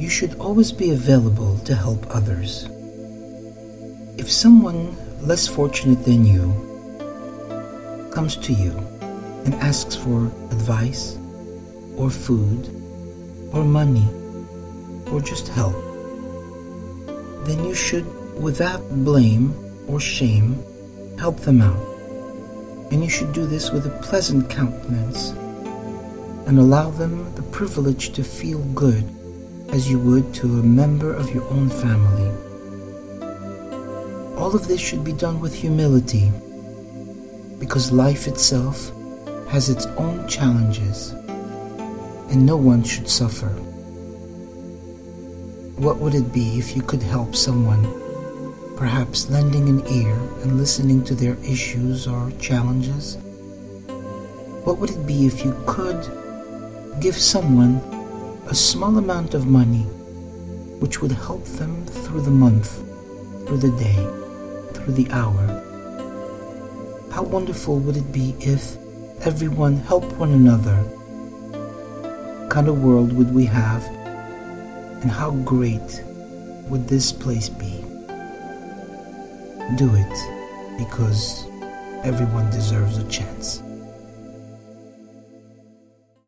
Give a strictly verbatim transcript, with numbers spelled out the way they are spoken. you should always be available to help others. If someone less fortunate than you comes to you and asks for advice, or food, or money, or just help, then you should, without blame or shame, help them out. And you should do this with a pleasant countenance and allow them the privilege to feel good as you would to a member of your own family. All of this should be done with humility, because life itself has its own challenges, and no one should suffer. What would it be if you could help someone, perhaps lending an ear and listening to their issues or challenges? What would it be if you could give someone a small amount of money, which would help them through the month, through the day, through the hour? How wonderful would it be if everyone helped one another? What kind of world would we have, and how great would this place be? Do it, because everyone deserves a chance.